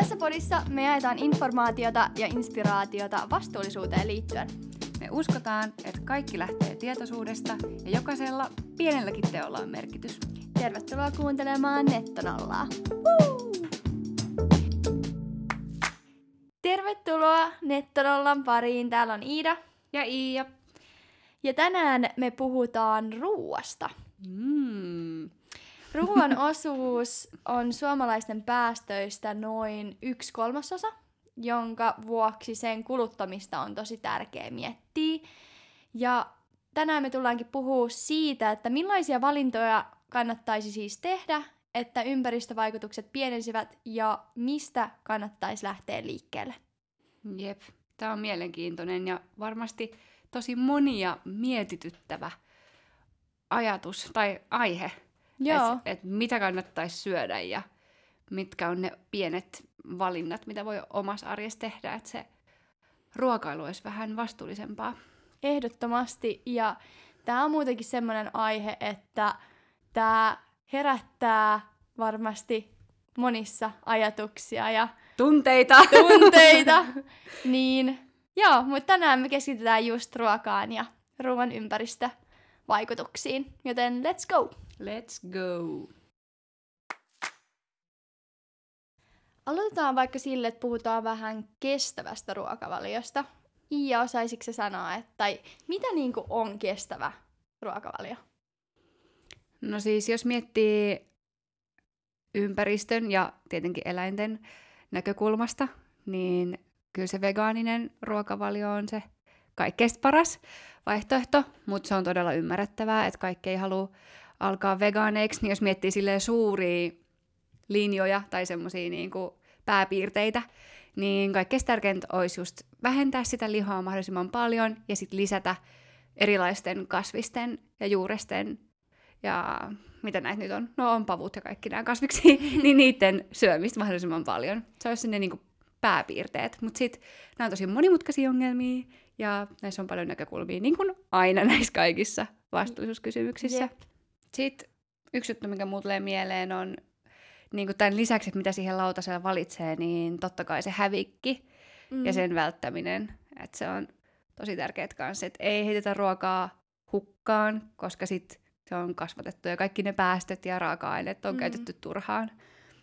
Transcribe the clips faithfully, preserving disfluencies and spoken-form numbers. Tässä podissa me jaetaan informaatiota ja inspiraatiota vastuullisuuteen liittyen. Me uskotaan, että kaikki lähtee tietoisuudesta ja jokaisella pienelläkin teolla on merkitys. Tervetuloa kuuntelemaan Nettonollaa! Woo! Tervetuloa Nettonollan pariin! Täällä on Iida ja Iia. Ja tänään me puhutaan ruuasta. Mm. Ruuan osuus on suomalaisten päästöistä noin yksi kolmasosa, jonka vuoksi sen kuluttamista on tosi tärkeä miettiä. Ja tänään me tullaankin puhua siitä, että millaisia valintoja kannattaisi siis tehdä, että ympäristövaikutukset pienenisivät ja mistä kannattaisi lähteä liikkeelle. Jep, tämä on mielenkiintoinen ja varmasti tosi monia mietityttävä ajatus tai aihe. Että et mitä kannattaisi syödä ja mitkä on ne pienet valinnat, mitä voi omassa arjessa tehdä, että se ruokailu olisi vähän vastuullisempaa. Ehdottomasti, ja tämä on muutenkin semmoinen aihe, että tämä herättää varmasti monissa ajatuksia ja tunteita, tunteita. Niin, joo, mutta tänään me keskitytään just ruokaan ja ruoan ympäristövaikutuksiin, joten let's go! Let's go! Aloitetaan vaikka sille, että puhutaan vähän kestävästä ruokavaliosta. Iia, osaisitko sä sanoa, että tai mitä niinku on kestävä ruokavalio? No siis, jos miettii ympäristön ja tietenkin eläinten näkökulmasta, niin kyllä se vegaaninen ruokavalio on se kaikkein paras vaihtoehto, mutta se on todella ymmärrettävää, että kaikki ei halua alkaa vegaaneiksi, niin jos miettii silleen suuria linjoja tai semmoisia niin kuin pääpiirteitä, niin kaikkein tärkeintä olisi just vähentää sitä lihaa mahdollisimman paljon ja sitten lisätä erilaisten kasvisten ja juuresten ja mitä näitä nyt on, no on pavut ja kaikki nämä kasviksi, niin niiden syömistä mahdollisimman paljon. Se olisi ne niin kuin pääpiirteet, mutta sitten nämä on tosi monimutkaisia ongelmia ja näissä on paljon näkökulmia, niin kuin aina näissä kaikissa vastuullisuuskysymyksissä. Yep. Sitten yksi juttu, mikä mulle tulee mieleen on, niin kuin tämän lisäksi, että mitä siihen lautasella valitsee, niin totta kai se hävikki mm. ja sen välttäminen. Että se on tosi tärkeää kanssa, että ei heitetä ruokaa hukkaan, koska sit se on kasvatettu ja kaikki ne päästöt ja raaka-aineet on mm. käytetty turhaan.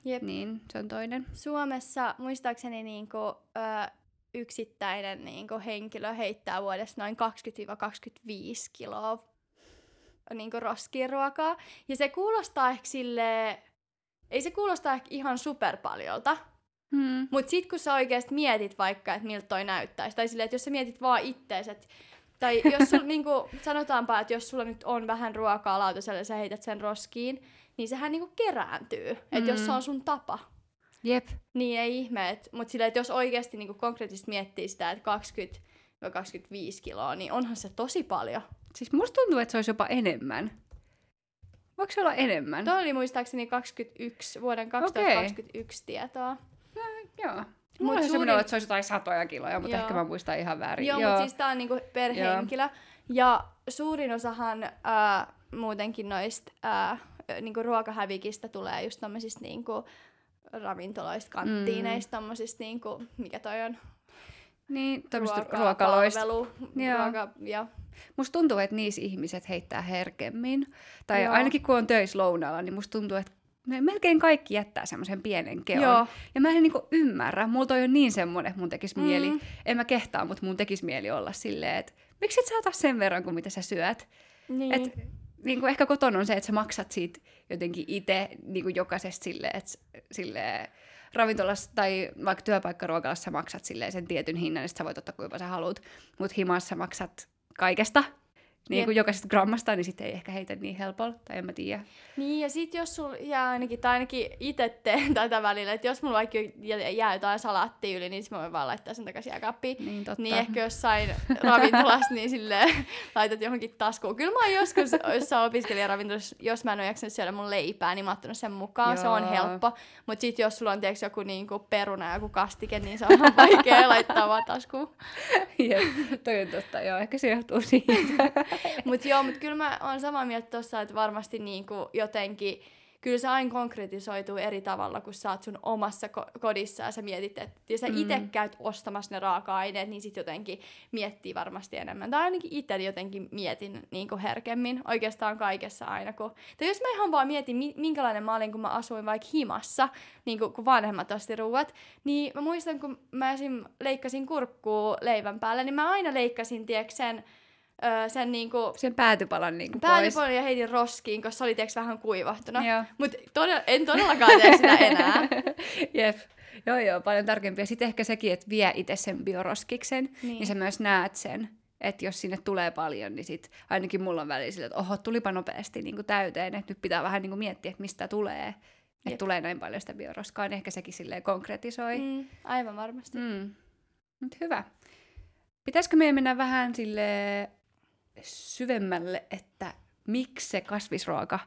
Jep. Niin se on toinen. Suomessa muistaakseni niin kuin, ö, yksittäinen niin kuin henkilö heittää vuodessa noin kaksikymmentä kaksikymmentäviisi kiloa niinku roskiruokaa. Ja se kuulostaa ehkä silleen, ei se kuulostaa ehkä ihan superpaljolta, hmm. mutta sit kun sä oikeesti mietit vaikka, että miltä toi näyttäisi, tai silleen, että jos sä mietit vaan ittees, et, tai jos sul, niinku, sanotaanpa, että jos sulla nyt on vähän ruokaa lautasella ja sä heität sen roskiin, niin sehän niinku kerääntyy, että hmm. jos se on sun tapa. Jep. Niin ei ihme, mutta silleen, että jos oikeesti niinku konkreettisesti miettii sitä, että kaksikymmentä kaksikymmentäviisi kiloa, niin onhan se tosi paljon. Siis musta tuntuu, että se olisi jopa enemmän. Voiko se olla enemmän? Tuo oli muistaakseni kaksikymmentäyksi, vuoden kaksituhattakaksikymmentäyksi okay. tietoa. No, joo. Mulla oli semmoinen, että se olisi jotain satoja kiloja, mutta joo. ehkä mä muistan ihan väärin. Joo, joo. mutta siis tää on niinku per joo. henkilö. Ja suurin osahan äh, muutenkin noista äh, niinku ruokahävikistä tulee just tommosista niinku ravintoloista, kanttiineista, mm. tommosista niinku, mikä toi on? Niin, tämmöistä ruokaloista. Ruoka, ja. Musta tuntuu, että niissä ihmiset heittää herkemmin. Tai joo. ainakin kun on töissä lounalla, niin musta tuntuu, että melkein kaikki jättää semmoisen pienen keon. Joo. Ja mä en niinku ymmärrä. Mulla toi on niin semmoinen, että mun tekisi mm. mieli. En mä kehtaa, mutta mun tekisi mieli olla silleen, että miksi et sä ota sen verran kuin mitä sä syöt? Niin. Et, niinku ehkä kotona on se, että sä maksat siitä jotenkin itse niinku jokaisesta silleen, että silleen... Ravintolassa tai vaikka työpaikkaruokalassa sä maksat sen tietyn hinnan, niin sä voit ottaa kuinka sä haluat, mutta himassa maksat kaikesta, niin kuin jokaisesta grammasta, niin sitten ei ehkä heitä niin helpolla, tai en mä tiedä. Niin, ja sitten jos sulla jää ainakin, tai ainakin itse teen tätä välillä, että jos mulla vaikka jää jotain salaattia yli, niin mä voin vaan laittaa sen takaisin jääkaappiin. Niin, totta. Niin ehkä jossain ravintolassa, niin silleen laitat johonkin taskuun. Kyllä mä oon joskus, jos sä opiskelijaravintolassa, jos mä en ole jaksanut syödä mun leipää, niin mä oon ottanut sen mukaan, joo. se on helppo. Mutta sitten jos sulla on tiiäks, joku niinku peruna, joku kastike, niin se on vaikea laittaa vaan taskuun. Jep, toi on totta, joo, ehkä se johtuu siitä. Mutta joo, mut kyllä mä oon samaa mieltä tuossa, että varmasti niinku jotenkin kyllä se aina konkretisoituu eri tavalla, kun sä oot sun omassa ko- kodissa ja sä mietit, että jos sä mm. itse käyt ostamassa ne raaka-aineet, niin sit jotenkin miettii varmasti enemmän. Tai ainakin itse jotenkin mietin niin kuin herkemmin oikeastaan kaikessa aina. Kun... Tai jos mä ihan vaan mietin, minkälainen mä olin, kun mä asuin vaikka himassa, niin kuin, kun vanhemmat osti ruuat, niin mä muistan, kun mä esim. Leikkasin kurkkuu leivän päälle, niin mä aina leikkasin, tiedätkö, sen... Öö, sen, niinku, sen päätypalan niinku päätypalan pois. Ja heitin roskiin, koska se oli tiiäks, vähän kuivahtuna. Mutta todella, en todellakaan tee sitä enää. Jep. Joo joo, paljon tarkempia. Sitten ehkä sekin, että vie itse sen bioroskiksen, niin, niin sä myös näet sen. Että jos sinne tulee paljon, niin sit ainakin mulla on väliä sillä, että oho, tulipa nopeasti niinku täyteen. Että nyt pitää vähän niinku miettiä, että mistä tulee. Että tulee näin paljon sitä bioroskaa, niin ehkä sekin silleen konkretisoi. Mm, aivan varmasti. Mm. Mut hyvä. Pitäisikö meidän mennä vähän silleen... syvemmälle, että miksi se kasvisruoka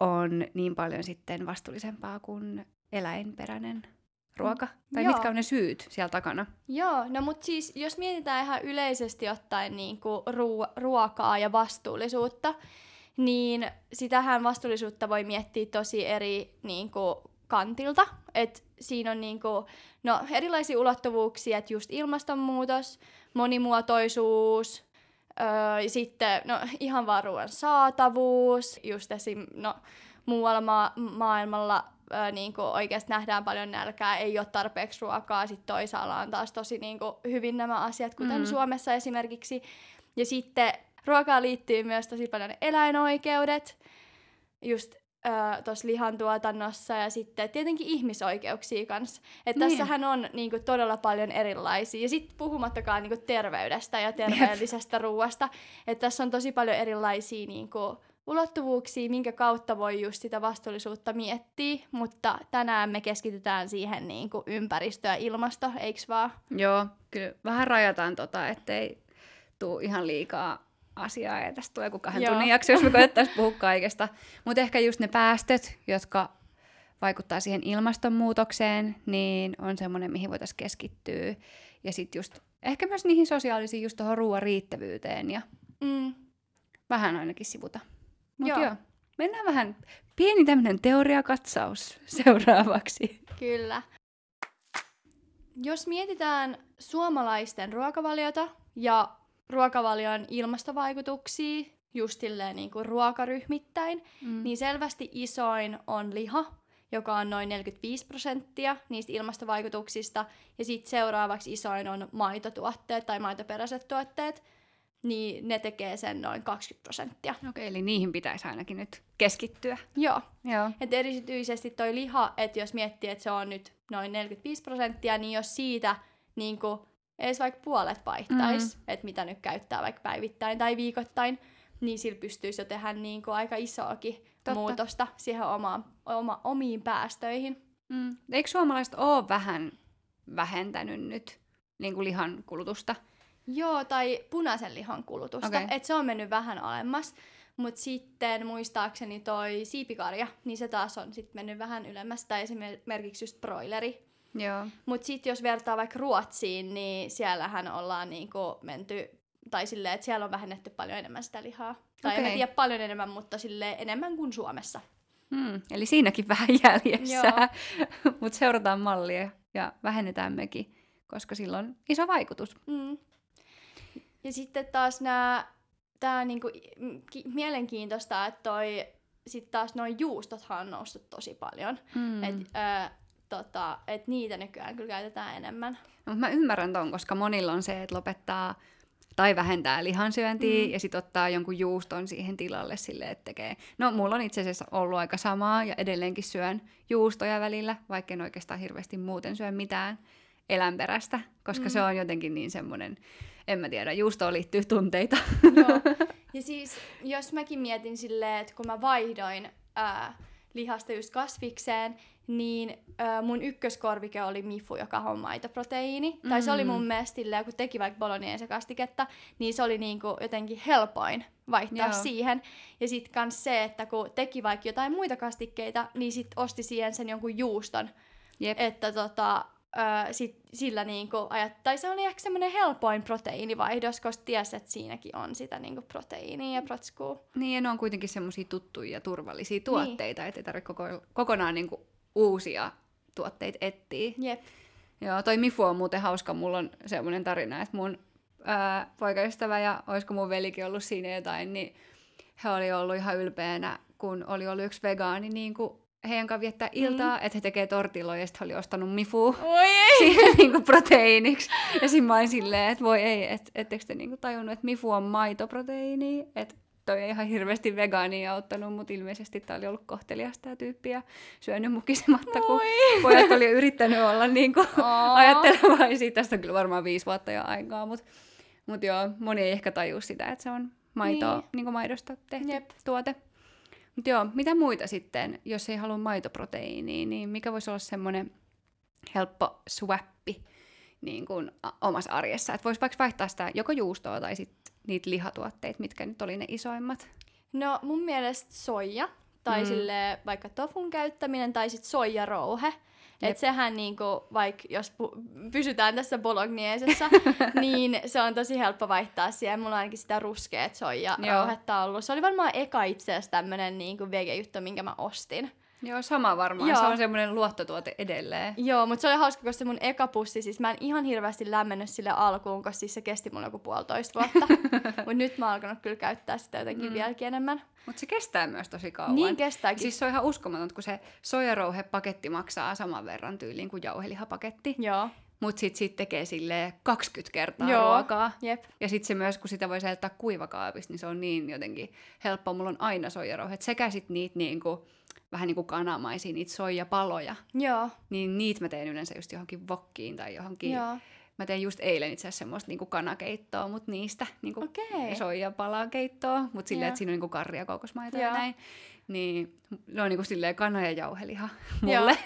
on niin paljon sitten vastuullisempaa kuin eläinperäinen ruoka? Tai Joo. mitkä on ne syyt siellä takana? Joo, no mut siis jos mietitään ihan yleisesti ottaen niinku ruo- ruokaa ja vastuullisuutta, niin sitähän vastuullisuutta voi miettiä tosi eri niinku kantilta, että siinä on niinku, no, erilaisia ulottuvuuksia, että just ilmastonmuutos, monimuotoisuus, Öö, sitten no, ihan vaan ruoan saatavuus, just esim. No, muualla ma- maailmalla öö, niinku oikeasti nähdään paljon nälkää, ei ole tarpeeksi ruokaa, sitten toisaalla on taas tosi niinku, hyvin nämä asiat, kuten mm-hmm. Suomessa esimerkiksi. Ja sitten ruokaan liittyy myös tosi paljon eläinoikeudet, just öö, tuossa lihantuotannossa ja sitten tietenkin ihmisoikeuksia kanssa. Että niin. Tässähän on niinku, todella paljon erilaisia. Ja sitten puhumattakaan niinku, terveydestä ja terveellisestä yep. ruuasta. Että tässä on tosi paljon erilaisia niinku, ulottuvuuksia, minkä kautta voi just sitä vastuullisuutta miettiä. Mutta tänään me keskitytään siihen niinku, ympäristö ja ilmasto, eiks vaan? Joo, kyllä vähän rajataan tota, ettei tuu ihan liikaa asiaa, ja tästä tulee kuin kahden Joo. tunnin jakso, jos me koettaisiin puhua kaikesta. Mutta ehkä just ne päästöt, jotka vaikuttaa siihen ilmastonmuutokseen, niin on semmoinen, mihin voitaisiin keskittyä. Ja sitten just ehkä myös niihin sosiaalisiin, just tuohon ruoan riittävyyteen ja mm. vähän ainakin sivuta. Mut joo. joo. Mennään vähän pieni tämmöinen teoriakatsaus seuraavaksi. Kyllä. Jos mietitään suomalaisten ruokavaliota ja ruokavalion ilmastovaikutuksia, just silleen niin kuin ruokaryhmittäin, mm. niin selvästi isoin on liha, joka on noin neljäkymmentäviisi prosenttia niistä ilmastovaikutuksista, ja sitten seuraavaksi isoin on maitotuotteet tai maitoperäiset tuotteet, niin ne tekee sen noin kaksikymmentä prosenttia. Okei, eli niihin pitäisi ainakin nyt keskittyä. Joo. Joo. Et erityisesti toi liha, että jos miettii, että se on nyt noin neljäkymmentäviisi prosenttia, niin jos siitä niin kuin ees vaikka puolet vaihtaisi, mm-hmm. että mitä nyt käyttää vaikka päivittäin tai viikoittain, niin sillä pystyisi jo tehdä niin kuin aika isoakin Totta. muutosta siihen omaan, oma, omiin päästöihin. Mm. Eikö suomalaiset ole vähän vähentänyt nyt niin kuin lihan kulutusta? Joo, tai punaisen lihan kulutusta. Okay. Että se on mennyt vähän alemmas. Mutta sitten muistaakseni toi siipikarja, niin se taas on sit mennyt vähän ylemmäs. Tai esimerkiksi just broileri. Mutta sitten jos vertaa vaikka Ruotsiin, niin siellähän ollaan niinku menty, tai silleen, että siellä on vähennetty paljon enemmän sitä lihaa. Tai okay. en tiedä paljon enemmän, mutta silleen enemmän kuin Suomessa. Hmm, eli siinäkin vähän jäljessä. Mutta seurataan mallia ja vähennetään mekin, koska sillä on iso vaikutus. Mm. Ja sitten taas tämä on niinku ki- mielenkiintoista, että toi, sit taas noi juustothan on noussut tosi paljon. Mm. Et, ö, Tota, että niitä nykyään kyllä käytetään enemmän. No, mä ymmärrän ton, koska monilla on se, että lopettaa tai vähentää lihansyöntiä mm. ja sit ottaa jonkun juuston siihen tilalle silleen, että tekee. No mulla on itse asiassa ollut aika samaa ja edelleenkin syön juustoja välillä, vaikka en oikeastaan hirveästi muuten syö mitään eläinperäistä, koska mm. se on jotenkin niin semmoinen, en mä tiedä, juustoon liittyy tunteita. Joo. Ja siis jos mäkin mietin silleen, että kun mä vaihdoin ää, lihasta just kasvikseen, niin äh, mun ykköskorvike oli Mifu, joka on maitoproteiini. Mm-hmm. Tai se oli mun mielestä, kun teki vaikka bolognese-kastiketta, niin se oli niinku jotenkin helpoin vaihtaa Joo. siihen. Ja sit kans se, että kun teki vaikka jotain muita kastikkeita, niin sit osti siihen sen jonkun juuston. Jep. Että tota, Öö, sit, sillä niinku ajat, tai se oli ehkä semmoinen helpoin proteiinivaihdos, koska tiesi, että siinäkin on sitä niinku proteiinia ja protskua. Niin, ja ne on kuitenkin semmoisia tuttuja ja turvallisia tuotteita, niin. Ettei tarvitse koko, kokonaan niinku uusia tuotteita etsiä. Jep. Joo, toi Mifu on muuten hauska, mulla on semmoinen tarina, että mun öö, poikaystävä ja olisiko mun velikin ollut siinä jotain, niin he oli ollut ihan ylpeänä, kun oli ollut yksi vegaani niinku heidän kanssa viettää iltaa, mm. että he tekee tortilloja ja sitten oli ostanut Mifu siihen niinku proteiiniksi. Ja siinä mä olin silleen, että voi ei, et, ettekö te niinku tajunnut, että Mifu on maitoproteiini, että toi ei ihan hirveästi vegaania auttanut, mutta ilmeisesti tää oli ollut kohtelias tää tyyppi ja syönyt mukisematta, kun pojat oli yrittänyt olla niinku ajattelevaisia. Tästä on kyllä varmaan viisi vuotta jo aikaa, mutta mut joo, moni ei ehkä tajua sitä, että se on maitoa, niin. Niinku maidosta tehty Jep. tuote. Mutta joo, mitä muita sitten, jos ei halua maitoproteiiniä, niin mikä voisi olla semmoinen helppo swappi niin kuin omassa arjessa? Että voisi vaikka vaihtaa sitä joko juustoa tai sitten niitä lihatuotteita, mitkä nyt oli ne isoimmat? No mun mielestä soija, tai mm. sille vaikka tofun käyttäminen, tai sitten soijarouhe. Että sehän niinku, vaikka jos pu- pysytään tässä bologneesessa, niin se on tosi helppo vaihtaa siihen. Mulla on ainakin sitä ruskeet soijarouhetta ollut. Se oli varmaan eka itse asiassa tämmönen niinku vegejuttu, minkä mä ostin. Joo, sama varmaan. Joo. Se on semmoinen luottotuote edelleen. Joo, mutta se oli hauska, koska se mun eka pussi, siis mä en ihan hirveästi lämmennyt sille alkuun, koska siis se kesti mun joku puolitoista vuotta. Mutta nyt mä oon alkanut kyllä käyttää sitä jotenkin mm. vieläkin enemmän. Mutta se kestää myös tosi kauan. Niin kestääkin. Siis se on ihan uskomaton, kun se soijarouhepaketti maksaa saman verran tyyliin kuin jauhelihapaketti. Joo. Mutta sitten sit tekee silleen kaksikymmentä kertaa Joo, ruokaa. Jep. Ja sitten se myös, kun sitä voi säilyttää kuivakaapista, niin se on niin jotenkin helppoa. Mulla on aina soijarouhet. Sekä sitten niitä niinku, vähän niin kuin kanamaisia, niitä soijapaloja. Joo. Niin niitä mä teen yleensä just johonkin wokkiin tai johonkin. Joo. Mä tein just eilen itse asiassa semmoista niinku kanakeittoa, mutta niistä niinku okay. soijapalakeittoa. Mutta silleen, että siinä on niinku karria, koukosmaita ja näin. Niin ne on niinku silleen kana ja jauheliha mulle.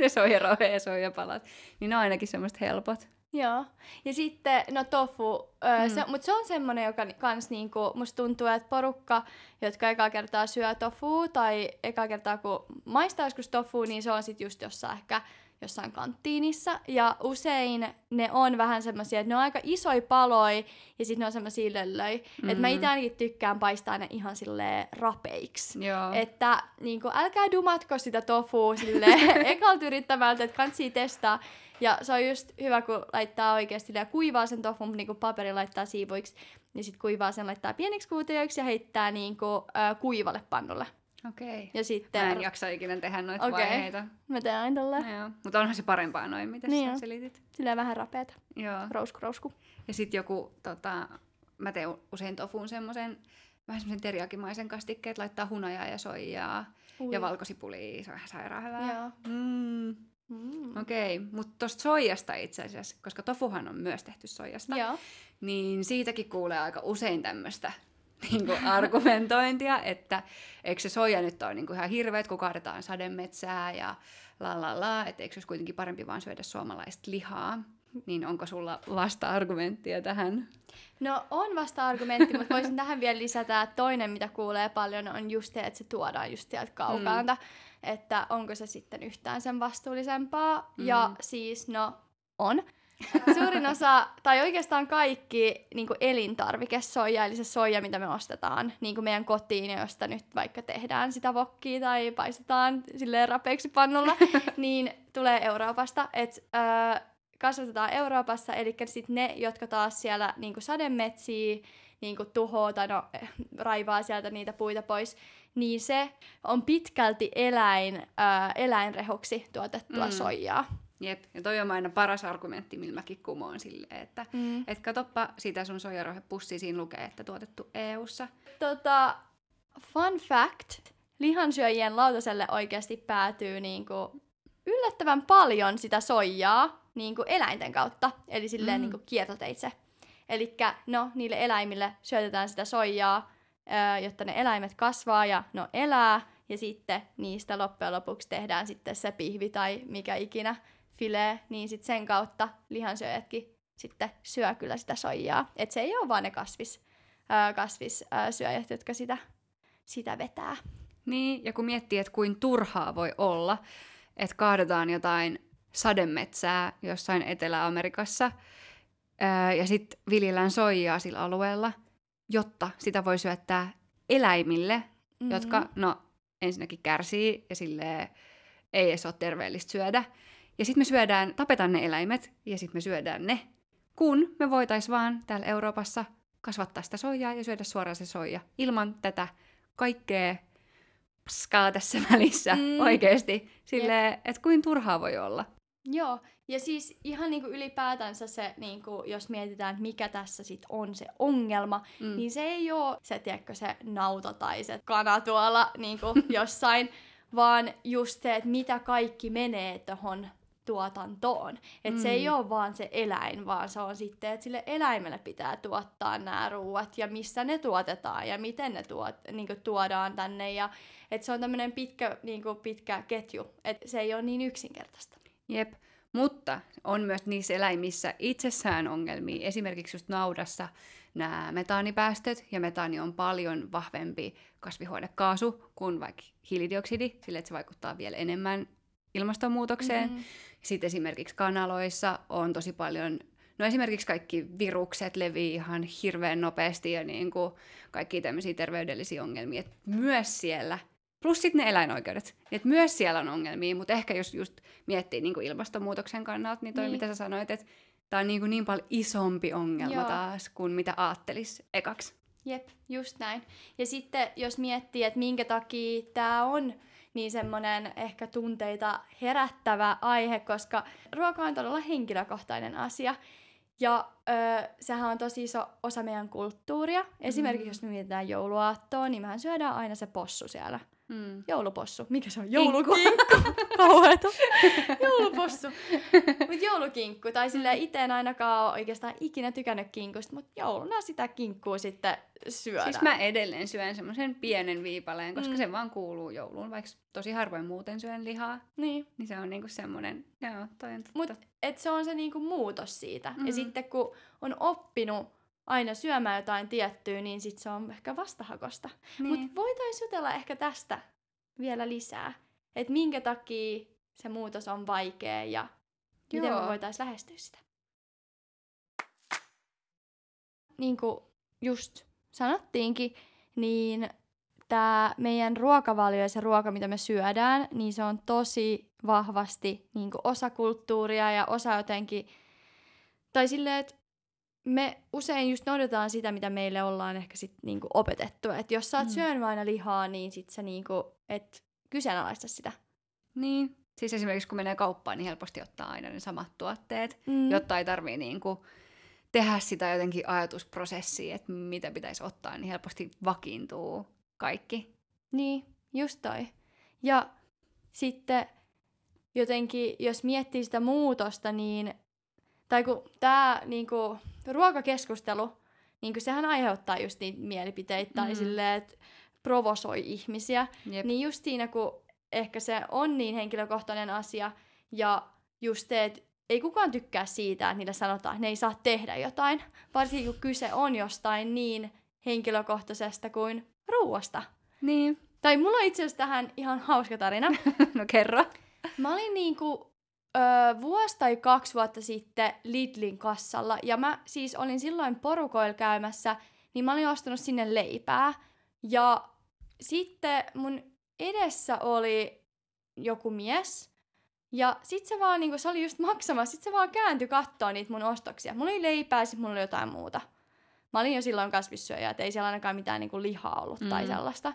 Ne soijarohe ja soijapalat. Niin ne on ainakin semmoiset helpot. Joo. Ja sitten, no tofu. Mm. Se, mutta se on semmoinen, joka kans niinku, musta tuntuu, että porukka, jotka ekaa kertaa syö tofua, tai ekaa kertaa kun maistaa joskus tofua, niin se on sit just jossain ehkä jossain kanttiinissa, ja usein ne on vähän semmosia, että ne on aika isoja paloja, ja sit ne on semmosia löllöjä. Mm-hmm. Että mä ite ainakin tykkään paistaa ne ihan silleen rapeiksi. Joo. Että niinku, älkää dumatko sitä tofua silleen ekalta yrittämältä, että kantsii testaa. Ja se on just hyvä, kun laittaa oikeesti ja kuivaa sen tofun, niinku paperi laittaa siivuiksi, ja sit kuivaa sen, laittaa pieniksi kuutioiksi ja heittää niinku äh, kuivalle pannulle. Okei. Ja sitten mä en jaksa ikinä tehdä noita okay. vaiheita. Mä teen aina tolleen. No, mutta onhan se parempaa noin, mitä niin sä selitit. Silleen vähän rapeeta. Joo. Rousku, rousku. Ja sit joku, tota, mä teen usein tofuun semmosen, vähän semmosen teriyakimaisen kastikkeen, että laittaa hunajaa ja soijaa Ui. ja valkosipulia, se on ihan sairaan hyvää. Joo. Mm. Mm. Okei, okay. Mutta tosta soijasta itse asiassa, koska tofuhan on myös tehty soijasta, Joo. niin siitäkin kuulee aika usein tämmöstä niinku argumentointia, että eikö se soija nyt ole niinku ihan hirveä, kun kaadetaan sademetsää ja la la la, että eikö se olisi kuitenkin parempi vaan syödä suomalaista lihaa, niin onko sulla vasta-argumenttia tähän? No on vasta-argumentti, mutta voisin tähän vielä lisätä, että toinen mitä kuulee paljon on just se, että se tuodaan just sieltä kaukaanta, mm. että onko se sitten yhtään sen vastuullisempaa, mm. ja siis no on. Suurin osa, tai oikeastaan kaikki niin kuin elintarvikesoija, eli se soija, mitä me ostetaan niin kuin meidän kotiin, josta nyt vaikka tehdään sitä wokkia tai paistetaan silleen rapeiksi pannulla, niin tulee Euroopasta. Et, äh, kasvatetaan Euroopassa, eli sitten ne, jotka taas siellä niin kuin sademetsiä niin kuin tuhoaa tai no, raivaa sieltä niitä puita pois, niin se on pitkälti eläin, äh, eläinrehoksi tuotettua mm. soijaa. Jep, ja toi on aina paras argumentti, millä mäkin kumoon silleen, että mm. et katoppa sitä sun soijarohepussia, siinä lukee, että tuotettu E U:ssa. Tota, fun fact, lihansyöjien lautaselle oikeasti päätyy niinku yllättävän paljon sitä soijaa niinku eläinten kautta, eli silleen mm. niinku kiertoteitse. Elikkä no, niille eläimille syötetään sitä soijaa, jotta ne eläimet kasvaa ja no elää, ja sitten niistä loppujen lopuksi tehdään sitten se pihvi tai mikä ikinä, filee, niin sit sen kautta lihansyöjätkin sitten syö kyllä sitä soijaa. Et se ei ole vaan ne kasvis, äh, kasvissyöjät, jotka sitä, sitä vetää. Niin, ja kun miettii, että kuin turhaa voi olla, että kaadetaan jotain sademetsää jossain Etelä-Amerikassa ja sitten viljellään soijaa sillä alueella, jotta sitä voi syöttää eläimille, mm-hmm. jotka no ensinnäkin kärsii ja silleen ei edes ole terveellistä syödä. Ja sitten me syödään, tapetaan ne eläimet ja sitten me syödään ne, kun me voitaisiin vaan täällä Euroopassa kasvattaa sitä soijaa ja syödä suoraan se soija ilman tätä kaikkea pskaa tässä välissä mm. oikeasti. Silleen, että kuin turhaa voi olla. Joo, ja siis ihan niinku ylipäätänsä se, niinku, jos mietitään, että mikä tässä sit on se ongelma, mm. niin se ei ole se, tiedätkö, se nauta tai se kana tuolla niinku, jossain, vaan just se, että mitä kaikki menee tuohon tuotantoon. Että mm. se ei ole vaan se eläin, vaan se on sitten, että sille eläimelle pitää tuottaa nämä ruuat ja missä ne tuotetaan ja miten ne tuot, niinku, tuodaan tänne. Ja, että se on tämmöinen pitkä, niinku, pitkä ketju, että se ei ole niin yksinkertaista. Jep, mutta on myös niissä eläimissä itsessään ongelmia. Esimerkiksi just naudassa nämä metaanipäästöt, ja metaani on paljon vahvempi kasvihuonekaasu kuin vaikka hiilidioksidi, sillä että se vaikuttaa vielä enemmän ilmastonmuutokseen. Mm-hmm. Sitten esimerkiksi kanaloissa on tosi paljon, no esimerkiksi kaikki virukset levii ihan hirveän nopeasti, ja niin kuin kaikki tämmöisiä terveydellisiä ongelmia, että myös siellä. Plus sitten ne eläinoikeudet. Et myös siellä on ongelmia, mutta ehkä jos just miettii niinku ilmastonmuutoksen kannalta, niin toi niin. mitä sä sanoit, että tää on niinku niin paljon isompi ongelma Joo. taas kuin mitä ajattelis ekaksi. Jep, just näin. Ja sitten jos miettii, että minkä takia tää on niin semmonen ehkä tunteita herättävä aihe, koska ruoka on todella henkilökohtainen asia. Ja öö, sehän on tosi iso osa meidän kulttuuria. Esimerkiksi mm. jos me mietitään jouluaattoa, niin mehän syödään aina se possu siellä. Mm. Joulupossu. Mikä se on? Joulukinkku. Kauheeta. Joulupossu. Mut joulukinkku. Tai silleen ite en ainakaan ole oikeastaan ikinä tykännyt kinkusta, mutta jouluna sitä kinkkua sitten syödään. Siis mä edelleen syön semmoisen pienen viipaleen, koska mm. se vaan kuuluu jouluun, vaikka tosi harvoin muuten syön lihaa. Niin. Niin se on niinku semmonen, joo, toi on totta. Mut et se on se niinku muutos siitä. Mm. Ja sitten kun on oppinut aina syömään jotain tiettyä, niin sit se on ehkä vastahakosta. Niin. Mutta voitaisiin jutella ehkä tästä vielä lisää, että minkä takia se muutos on vaikea ja Joo. miten me voitaisiin lähestyä sitä. Niin kuin just sanottiinkin, niin tämä meidän ruokavalio ja se ruoka, mitä me syödään, niin se on tosi vahvasti niin kuin osa kulttuuria ja osa jotenkin, tai silleen, että me usein just noudataan sitä, mitä meille ollaan ehkä sit niinku opetettu. Että jos sä oot mm. syön aina lihaa, niin sit sä niinku, et kyseenalaista sitä. Niin. Siis esimerkiksi kun menee kauppaan, niin helposti ottaa aina ne samat tuotteet, mm. jotta ei tarvii niinku tehdä sitä jotenkin ajatusprosessia, että mitä pitäisi ottaa, niin helposti vakiintuu kaikki. Niin, just toi. Ja sitten jotenkin, jos miettii sitä muutosta, niin tai kun tää niinku ruokakeskustelu, niinku sehän aiheuttaa just niitä mielipiteitä tai mm-hmm. silleen, että provosoi ihmisiä. Jep. Niin just siinä, kun ehkä se on niin henkilökohtainen asia ja just se, että ei kukaan tykkää siitä, että niille sanotaan, että ne ei saa tehdä jotain. Varsinkin kun kyse on jostain niin henkilökohtaisesta kuin ruuasta. Niin. Tai mulla on itse asiassa tähän ihan hauska tarina. No kerro. Mä olin niinku Öö, vuosi tai kaksi vuotta sitten Lidlin kassalla, ja mä siis olin silloin porukoilla käymässä, niin mä olin ostanut sinne leipää, ja sitten mun edessä oli joku mies, ja sit se vaan, niinku, se oli just maksamassa, sit se vaan kääntyi kattoon niitä mun ostoksia. Mulla oli leipää, sit mulla oli jotain muuta. Mä olin jo silloin kasvissyöjä, et ei siellä ainakaan mitään niinku lihaa ollut mm. tai sellaista.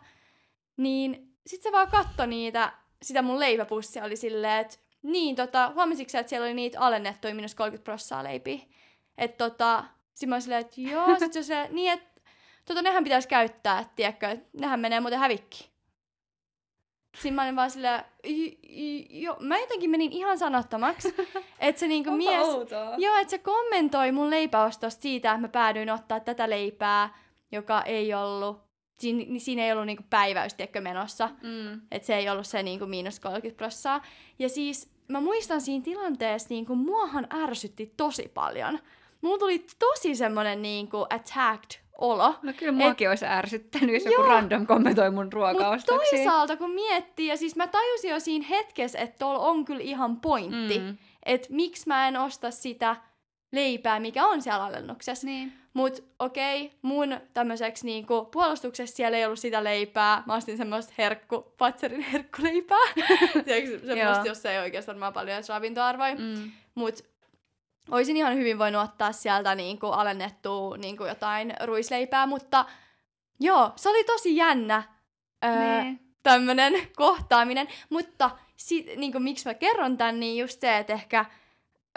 Niin sit se vaan kattoi niitä, sitä mun leipäpussia oli silleen, että niin, tota, huomasitko sä, että siellä oli niitä alennettuja minus kolmekymmentä prosenttia leipiä? Että tota, sit mä oon silleen, että joo, sit se on se, niin että tota, nehän pitäisi käyttää, että tiedätkö, nehän menee muuten hävikkiin. Sit mä olin vaan silleen, joo, mä jotenkin menin ihan sanattomaksi, että se niinku mies, outoa. Joo, että se kommentoi mun leipäostosta siitä, että mä päädyin ottaa tätä leipää, joka ei ollut, Siin, siinä ei ollut niinku päiväys, tiedätkö, menossa. Mm. Että se ei ollut se niinku miinus kolmekymmentä prosenttia. Ja siis mä muistan siinä tilanteessa, niinku, muahan ärsytti tosi paljon. Mulla tuli tosi semmonen niinku attacked olo. No kyllä muakin et... olisi ärsyttänyt, jos joo, joku random kommentoi mun ruokaostoksia. Mutta toisaalta kun miettii, ja siis mä tajusin jo siinä hetkessä, että tuolla on kyllä ihan pointti, mm. että miksi mä en osta sitä leipää, mikä on siellä alennuksessa. Niin. Mut okei, okay, mun tämmöiseksi niinku puolustuksessa siellä ei ollut sitä leipää. Mä ostin semmoista herkku, patserin herkkuleipää. Semmoista, jossa ei oikeastaan mä paljon edes ravintoarvoja. Mm. Mut oisin ihan hyvin voinut ottaa sieltä niinku alennettua niinku jotain ruisleipää, mutta joo, se oli tosi jännä öö, tämmönen kohtaaminen. Mutta sit, niinku, miksi mä kerron tän, niin just se, että ehkä...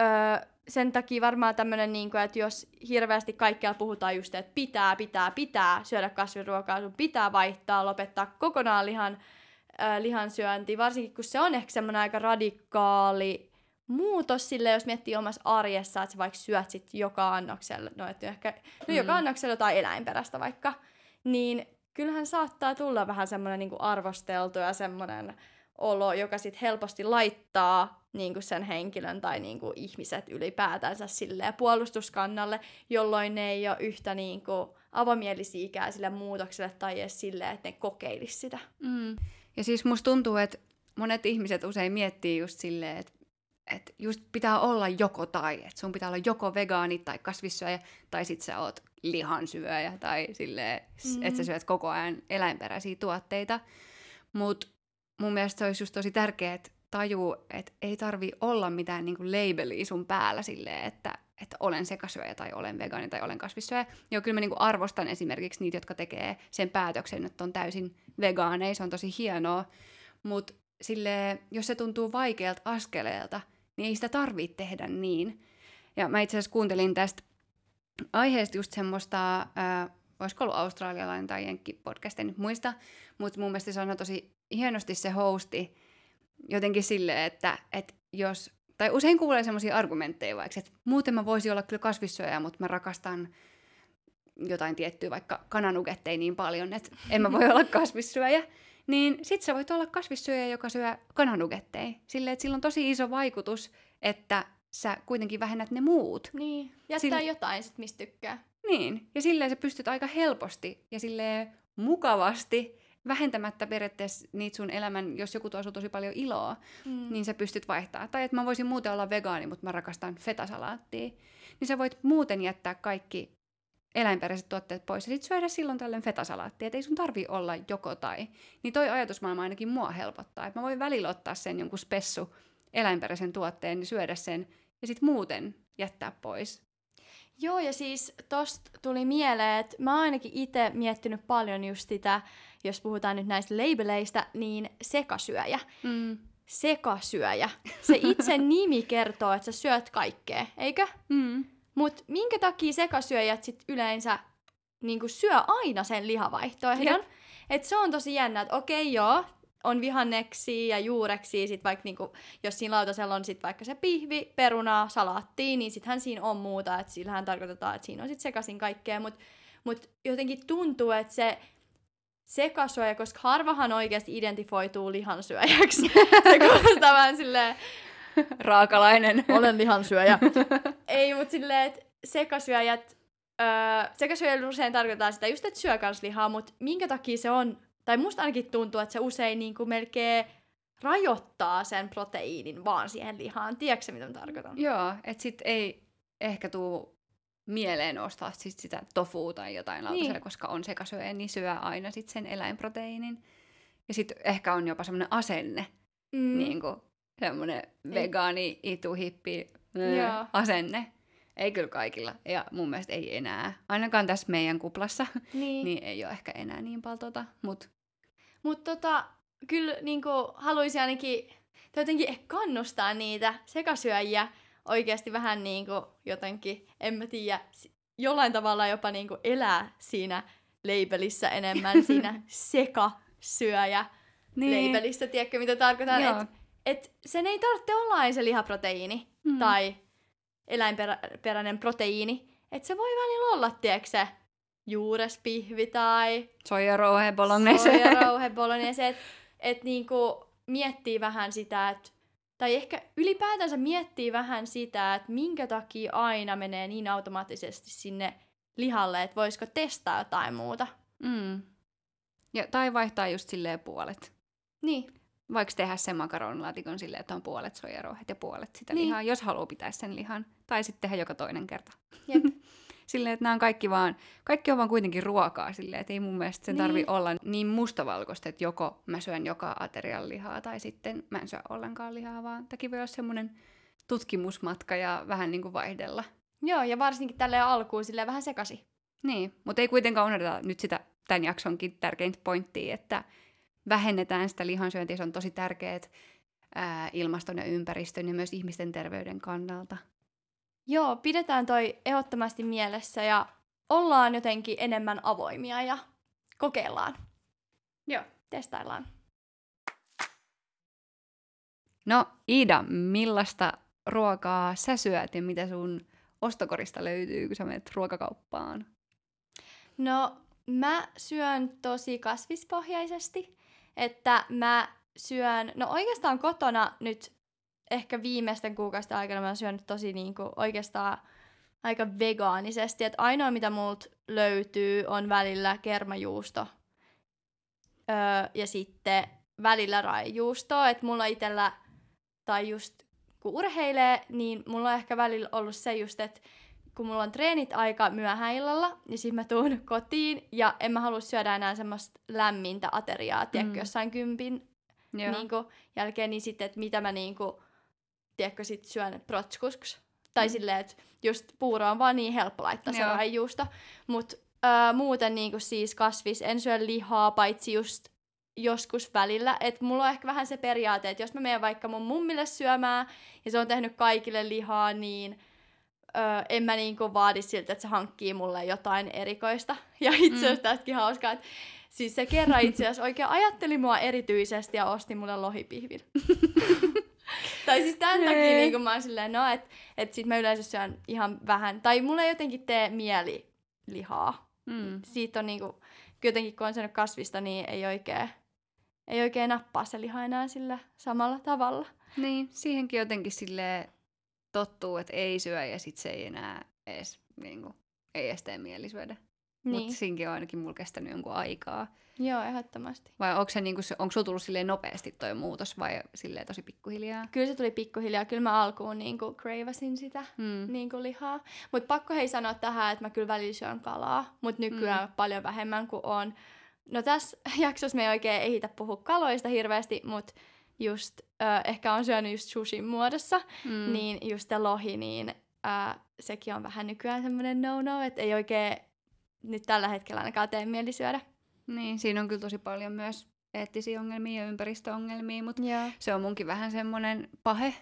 Öö, sen takia varmaan tämmönen, niin kuin, että jos hirveästi kaikkialla puhutaan just, että pitää, pitää, pitää syödä kasviruokaa, sun pitää vaihtaa, lopettaa kokonaan lihan, äh, lihansyönti, varsinkin kun se on ehkä semmoinen aika radikaali muutos sille, jos miettii omassa arjessa, että sä vaikka syöt sit joka annoksella, no, että ehkä, no mm. joka annoksella jotain eläinperäistä vaikka, niin kyllähän saattaa tulla vähän semmoinen niin kuin arvosteltu ja semmoinen olo, joka sit helposti laittaa niinku sen henkilön tai niinku ihmiset ylipäätänsä silleen puolustuskannalle, jolloin ne ei ole yhtä niinku avomielisiä ikään sille muutokselle tai edes silleen, että ne kokeilisi sitä. Mm. Ja siis musta tuntuu, että monet ihmiset usein miettii just silleen, että et just pitää olla joko tai, että sun pitää olla joko vegaani tai kasvissyöjä tai sit sä oot lihansyöjä tai silleen, mm-hmm. että sä syöt koko ajan eläinperäisiä tuotteita. Mut mun mielestä se olisi just tosi tärkeää, että tajuu, että ei tarvii olla mitään niinku labelia sun päällä silleen, että, että olen sekasyöjä tai olen vegaani tai olen kasvissyöjä. Ja kyllä mä niinku arvostan esimerkiksi niitä, jotka tekee sen päätöksen, että on täysin vegaaneja, se on tosi hienoa. Mutta jos se tuntuu vaikealta askeleelta, niin ei sitä tarvitse tehdä niin. Ja mä itse asiassa kuuntelin tästä aiheesta just semmoista, äh, olisiko ollut australialainen tai jenkkipodcast, en nyt muista, mutta mun mielestä se on tosi hienosti se hosti jotenkin silleen, että, että jos, tai usein kuulee semmoisia argumentteja vaikka, että muuten mä voisin olla kyllä kasvissyöjä, mutta mä rakastan jotain tiettyä, vaikka kananugetteja niin paljon, että en mä voi olla kasvissyöjä, niin sit sä voit olla kasvissyöjä, joka syö kananugetteja. Silleen, että sillä on tosi iso vaikutus, että sä kuitenkin vähennät ne muut. Niin, jättää sille... jotain sit, mistä tykkää. Niin, ja silleen sä pystyt aika helposti ja silleen mukavasti vähentämättä periaatteessa niitä sun elämän, jos joku tuo sun tosi paljon iloa, mm. niin sä pystyt vaihtamaan. Tai että mä voisin muuten olla vegaani, mutta mä rakastan fetasalaattia. Niin sä voit muuten jättää kaikki eläinperäiset tuotteet pois ja sit syödä silloin tällöin fetasalaattia. Että ei sun tarvii olla joko tai. Niin toi ajatusmaailma ainakin mua helpottaa. Että mä voin välillä ottaa sen jonkun spessu eläinperäisen tuotteen ja syödä sen ja sit muuten jättää pois. Joo, ja siis tosta tuli mieleen, että mä oon ainakin itse miettinyt paljon just sitä, jos puhutaan nyt näistä labeleistä, niin sekasyöjä. Mm. Sekasyöjä. Se itse nimi kertoo, että sä syöt kaikkea, eikö? Mm. Mut minkä takia sekasyöjät sit yleensä niinku syö aina sen lihavaihtoehdon? Yep. Et se on tosi jännä, että okei joo, on vihanneksi ja juureksi, sit vaikka niinku, jos siinä lautasella on sit vaikka se pihvi, peruna, salaattiin, niin sittenhän siinä on muuta, että sillähän tarkoitetaan, että siinä on sit sekaisin kaikkea, mutta mut jotenkin tuntuu, että se sekasyöjä, koska harvahan oikeasti identifoituu lihansyöjäksi. Se kuulostaa vähän silleen... Raakalainen. Olen lihansyöjä. Ei, mutta silleen, että sekasyöjät... Öö, sekasyöjät usein tarkoittaa sitä just, että syö kans lihaa, mutta minkä takia se on... Tai musta ainakin tuntuu, että se usein niin kuin melkein rajoittaa sen proteiinin vaan siihen lihaan. Tiedätkö mitä mä tarkoitan? Joo, että sit ei ehkä tuu mieleen ostaa sit sitä tofua tai jotain lautasella, niin. Koska on sekasyöjä, niin syö aina sit sen eläinproteiinin. Ja sit ehkä on jopa semmoinen asenne, mm. niin kuin semmoinen vegaani, ituhippi äh, asenne. Ei kyllä kaikilla. Ja mun mielestä ei enää. Ainakaan tässä meidän kuplassa. Niin, niin ei ole ehkä enää niin paljon tota. Mutta Mut tota, kyllä niinku, haluaisin ainakin jotenkin kannustaa niitä sekasyöjiä oikeasti vähän niinku jotenkin, en mä tiedä, jollain tavalla jopa niinku elää siinä labelissä enemmän, siinä sekasyöjä niin. labelissä. Tiedätkö mitä tarkoitan? Että et sen ei tarvitse olla aina se lihaproteiini mm. tai... eläinperäinen proteiini, että se voi välillä olla, tiedätkö se, juurespihvi tai... soijarouhe bolognese. Soijarouhe bolognese, että et niinku miettii vähän sitä, että... Tai ehkä ylipäätänsä miettii vähän sitä, että minkä takia aina menee niin automaattisesti sinne lihalle, että voisiko testaa jotain muuta. Mm. Ja, tai vaihtaa just silleen puolet. Niin. Vaikka tehdä sen makaronilaatikon silleen, että on puolet soijarouhet ja puolet sitä niin lihaa, jos haluaa pitää sen lihan. Tai sitten tehdä joka toinen kerta. Jep. Silleen, että nämä on kaikki vaan, kaikki on vaan kuitenkin ruokaa silleen, että ei mun mielestä sen tarvi olla niin mustavalkoista, että joko mä syön joka aterian lihaa tai sitten mä en syö ollenkaan lihaa, vaan takia voi olla semmoinen tutkimusmatka ja vähän niin kuin vaihdella. Joo, ja varsinkin tälleen alkuun silleen vähän sekasi. Niin, mutta ei kuitenkaan unohdeta nyt sitä tämän jaksonkin tärkeintä pointtia, että vähennetään sitä lihansyöntiä, se on tosi tärkeää ää, ilmaston ja ympäristön ja myös ihmisten terveyden kannalta. Joo, pidetään toi ehdottomasti mielessä ja ollaan jotenkin enemmän avoimia ja kokeillaan. Joo. Testaillaan. No Iida, millaista ruokaa sä syöt ja mitä sun ostokorista löytyy, kun sä menet ruokakauppaan? No mä syön tosi kasvispohjaisesti, että mä syön, no oikeastaan kotona nyt ehkä viimeisten kuukausien aikana mä oon syönyt tosi niinku oikeastaan aika vegaanisesti, että ainoa mitä multa löytyy on välillä kermajuusto öö, ja sitten välillä raijuustoa, että mulla itsellä, tai just kun urheilee, niin mulla on ehkä välillä ollut se just, että kun mulla on treenit aika myöhään illalla, niin sit mä tuun kotiin ja en mä halua syödä enää semmoista lämmintä ateriaa, tiedätkö, mm. jossain kympin niinku, jälkeen, niin sitten, että mitä mä niinku tiedätkö, sit syön protskusks. Tai mm. silleen, että just puuro on vaan niin helppo laittaa se raijuusta. Mutta äh, muuten niinku siis kasvis, en syö lihaa, paitsi just joskus välillä. Että mulla on ehkä vähän se periaate, että jos mä menen vaikka mun mummille syömään, ja se on tehnyt kaikille lihaa, niin äh, en mä niinku vaadi siltä, että se hankkii mulle jotain erikoista. Ja itse asiassa mm. tästäkin hauskaa, että siis se kerran itse asiassa oikein ajatteli mua erityisesti ja osti mulle lohipihvin. Tai siis tämän Hei. takia niin mä oon silleen, no, että et sit mä yleensä syön ihan vähän. Tai mulla ei jotenkin tee mieli lihaa. Mm. Siitä on niinku, jotenkin kun on syönyt kasvista, niin ei oikein, ei oikein nappaa se liha enää sillä samalla tavalla. Niin, siihenkin jotenkin silleen tottuu, että ei syö ja sit se ei enää edes, niinku, ei edes tee mieli syödä. Niin. Mutta siinkin on ainakin mulla kestänyt jonkun aikaa. Joo, ehdottomasti. Vai onko niinku, sulla tullut silleen nopeasti toi muutos vai silleen tosi pikkuhiljaa? Kyllä se tuli pikkuhiljaa. Kyllä mä alkuun niinku kreivasin sitä mm. niinku lihaa. Mutta pakko hei sanoa tähän, että mä kyllä välillä syön kalaa, mutta nykyään mm. paljon vähemmän kuin on. No tässä jaksossa me ei oikein ehitä puhua kaloista hirveästi, mutta just äh, ehkä on syönyt just sushin muodossa, mm. niin just se lohi, niin äh, sekin on vähän nykyään semmoinen no-no, että ei oikein nyt tällä hetkellä ainakaan tee mieli syödä. Niin, siinä on kyllä tosi paljon myös eettisiä ongelmia ja ympäristöongelmia, mutta yeah. se on munkin vähän semmoinen pahe,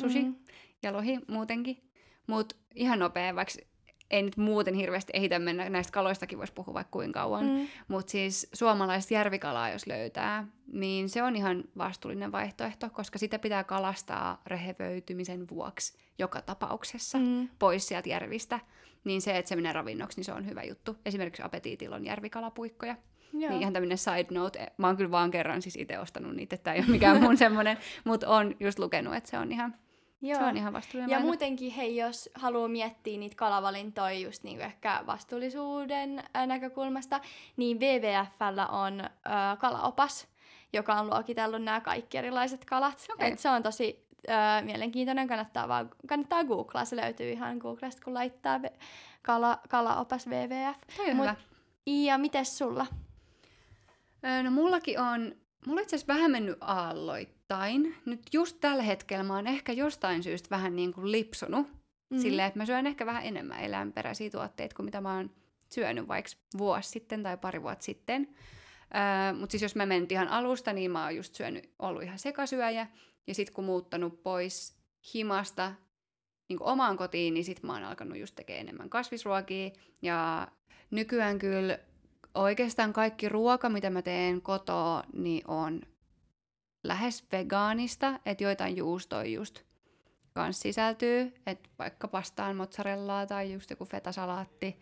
sushi mm-hmm. ja lohi muutenkin. Mutta ihan nopea, vaikka ei nyt muuten hirveästi ehitä mennä, näistä kaloistakin voisi puhua vaikka kuinka kauan, mm-hmm. mutta siis suomalaista järvikalaa jos löytää, niin se on ihan vastuullinen vaihtoehto, koska sitä pitää kalastaa rehevöitymisen vuoksi joka tapauksessa mm-hmm. pois sieltä järvistä. Niin se, että se menee ravinnoksi, niin se on hyvä juttu. Esimerkiksi Apetiitilla on järvikalapuikkoja. Joo. Niin ihan tämmöinen side note. Mä oon kyllä vaan kerran siis itse ostanut niitä, että ei ole mikään mun semmoinen, mutta on just lukenut, että se on ihan, ihan vastuullinen. Ja aina. Muutenkin, hei, jos haluaa miettiä niitä kalavalintoja just niinku ehkä vastuullisuuden näkökulmasta, niin W W F:llä on ö, kalaopas, joka on luokitellut nämä kaikki erilaiset kalat. Okay. Et se on tosi Öö, mielenkiintoinen, kannattaa, vaan, kannattaa googlaa, se löytyy ihan Googlesta, kun laittaa ve- kala, kalaopas W W F. Toi on Mut, hyvä. Ja mites sulla? Öö, no mullakin on, mulla itse asiassa vähän mennyt aalloittain. Nyt just tällä hetkellä mä oon ehkä jostain syystä vähän niin kuin lipsunut, mm-hmm. silleen, että mä syön ehkä vähän enemmän eläinperäisiä tuotteita kuin mitä mä oon syönyt vaikka vuosi sitten tai pari vuotta sitten. Öö, Mutta siis jos mä menen ihan alusta, niin mä oon just syönyt, ollut ihan sekasyöjä. Ja sit kun muuttanut pois himasta niin kuin omaan kotiin, niin sit mä oon alkanut just tekemään enemmän kasvisruokia. Ja nykyään kyllä oikeastaan kaikki ruoka, mitä mä teen kotoa, niin on lähes vegaanista. Että joitain juustoja just kans sisältyy. Että vaikka pastaan mozzarellaa tai just joku fetasalaatti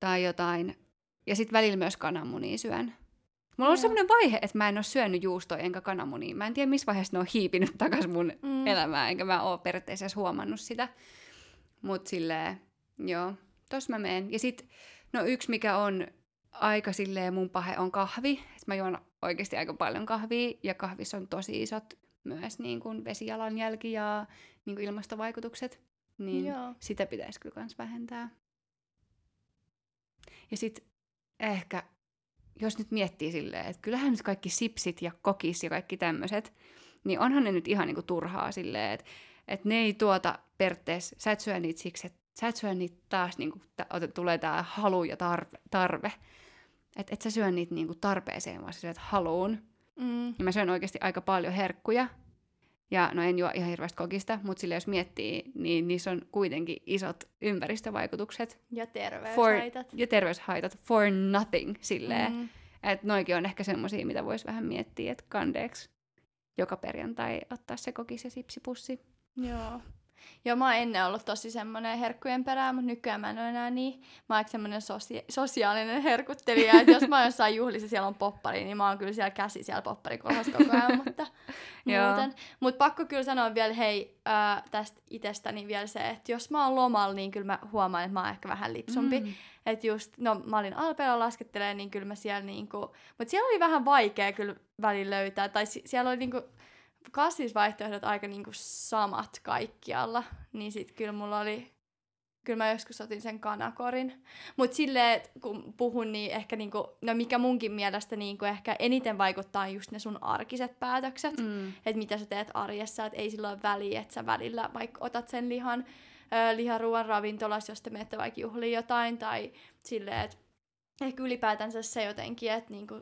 tai jotain. Ja sit välillä myös kananmunia syön. Mulla on ollut semmoinen vaihe, että mä en ole syönyt juustoa enkä kananmunia. Mä en tiedä, missä vaiheessa ne on hiipinyt takaisin mun mm. elämään, enkä mä oo periaatteessa huomannut sitä. Mut silleen, joo. tossa mä menen. Ja sit, no yksi mikä on aika silleen mun pahe on kahvi. Et mä juon oikeesti aika paljon kahvia ja kahvissa on tosi isot myös niin kuin vesijalanjälki ja niin kuin ilmastovaikutukset. Niin joo. Sitä pitäisi kyllä kans vähentää. Ja sit ehkä, jos nyt miettii silleen, että kyllähän nyt kaikki sipsit ja kokis ja kaikki tämmöset, niin onhan ne nyt ihan niinku turhaa silleen, että et ne ei tuota periaatteessa, sä et syö niitä siksi, että sä et syö niitä taas, niinku, t- tulee tää halu ja tarve. tarve. Että et sä syö niitä niinku tarpeeseen, vaan sä syöt haluun. Mm. Ja mä syön oikeasti aika paljon herkkuja. Ja no en juo ihan hirveästi kokista, mutta sille jos miettii, niin niissä on kuitenkin isot ympäristövaikutukset. Ja terveyshaitat. For, ja terveyshaitat for nothing silleen. Mm. Että noikin on ehkä semmosia, mitä voisi vähän miettiä, että kandeeksi joka perjantai ottaa se kokis ja sipsipussi. Joo. Joo, mä oon ennen ollut tosi semmoinen herkkujen perään, mutta nykyään mä en ole enää niin. Mä oon semmoinen sosia- sosiaalinen herkuttelija, että jos mä oon jossain juhlissa, siellä on poppari, niin mä oon kyllä siellä käsi siellä popparikolhassa koko ajan, mutta muuten. Mutta pakko kyllä sanoa vielä hei äh, tästä itsestäni vielä se, että jos mä oon lomalla, niin kyllä mä huomaan, että mä oon ehkä vähän lipsumpi. Mm. Että just, no mä olin Alpeella laskettelemaan, niin kyllä mä siellä niinku, mutta siellä oli vähän vaikea kyllä välillä löytää, tai si- siellä oli niinku kasvisvaihtoehdot aika niinku samat kaikkialla, niin sit kyllä mulla oli, kyllä mä joskus otin sen kanakorin. Mut silleen, kun puhun, niin ehkä niinku, no mikä munkin mielestä niinku ehkä eniten vaikuttaa on just ne sun arkiset päätökset, mm. että mitä sä teet arjessa, että ei sillä ole väliä, että sä välillä vaikka otat sen lihan, äh, liharuuan ravintolas, jos te menette vaikka juhliin jotain, tai silleen, että ehkä ylipäätänsä se jotenkin, että niinku,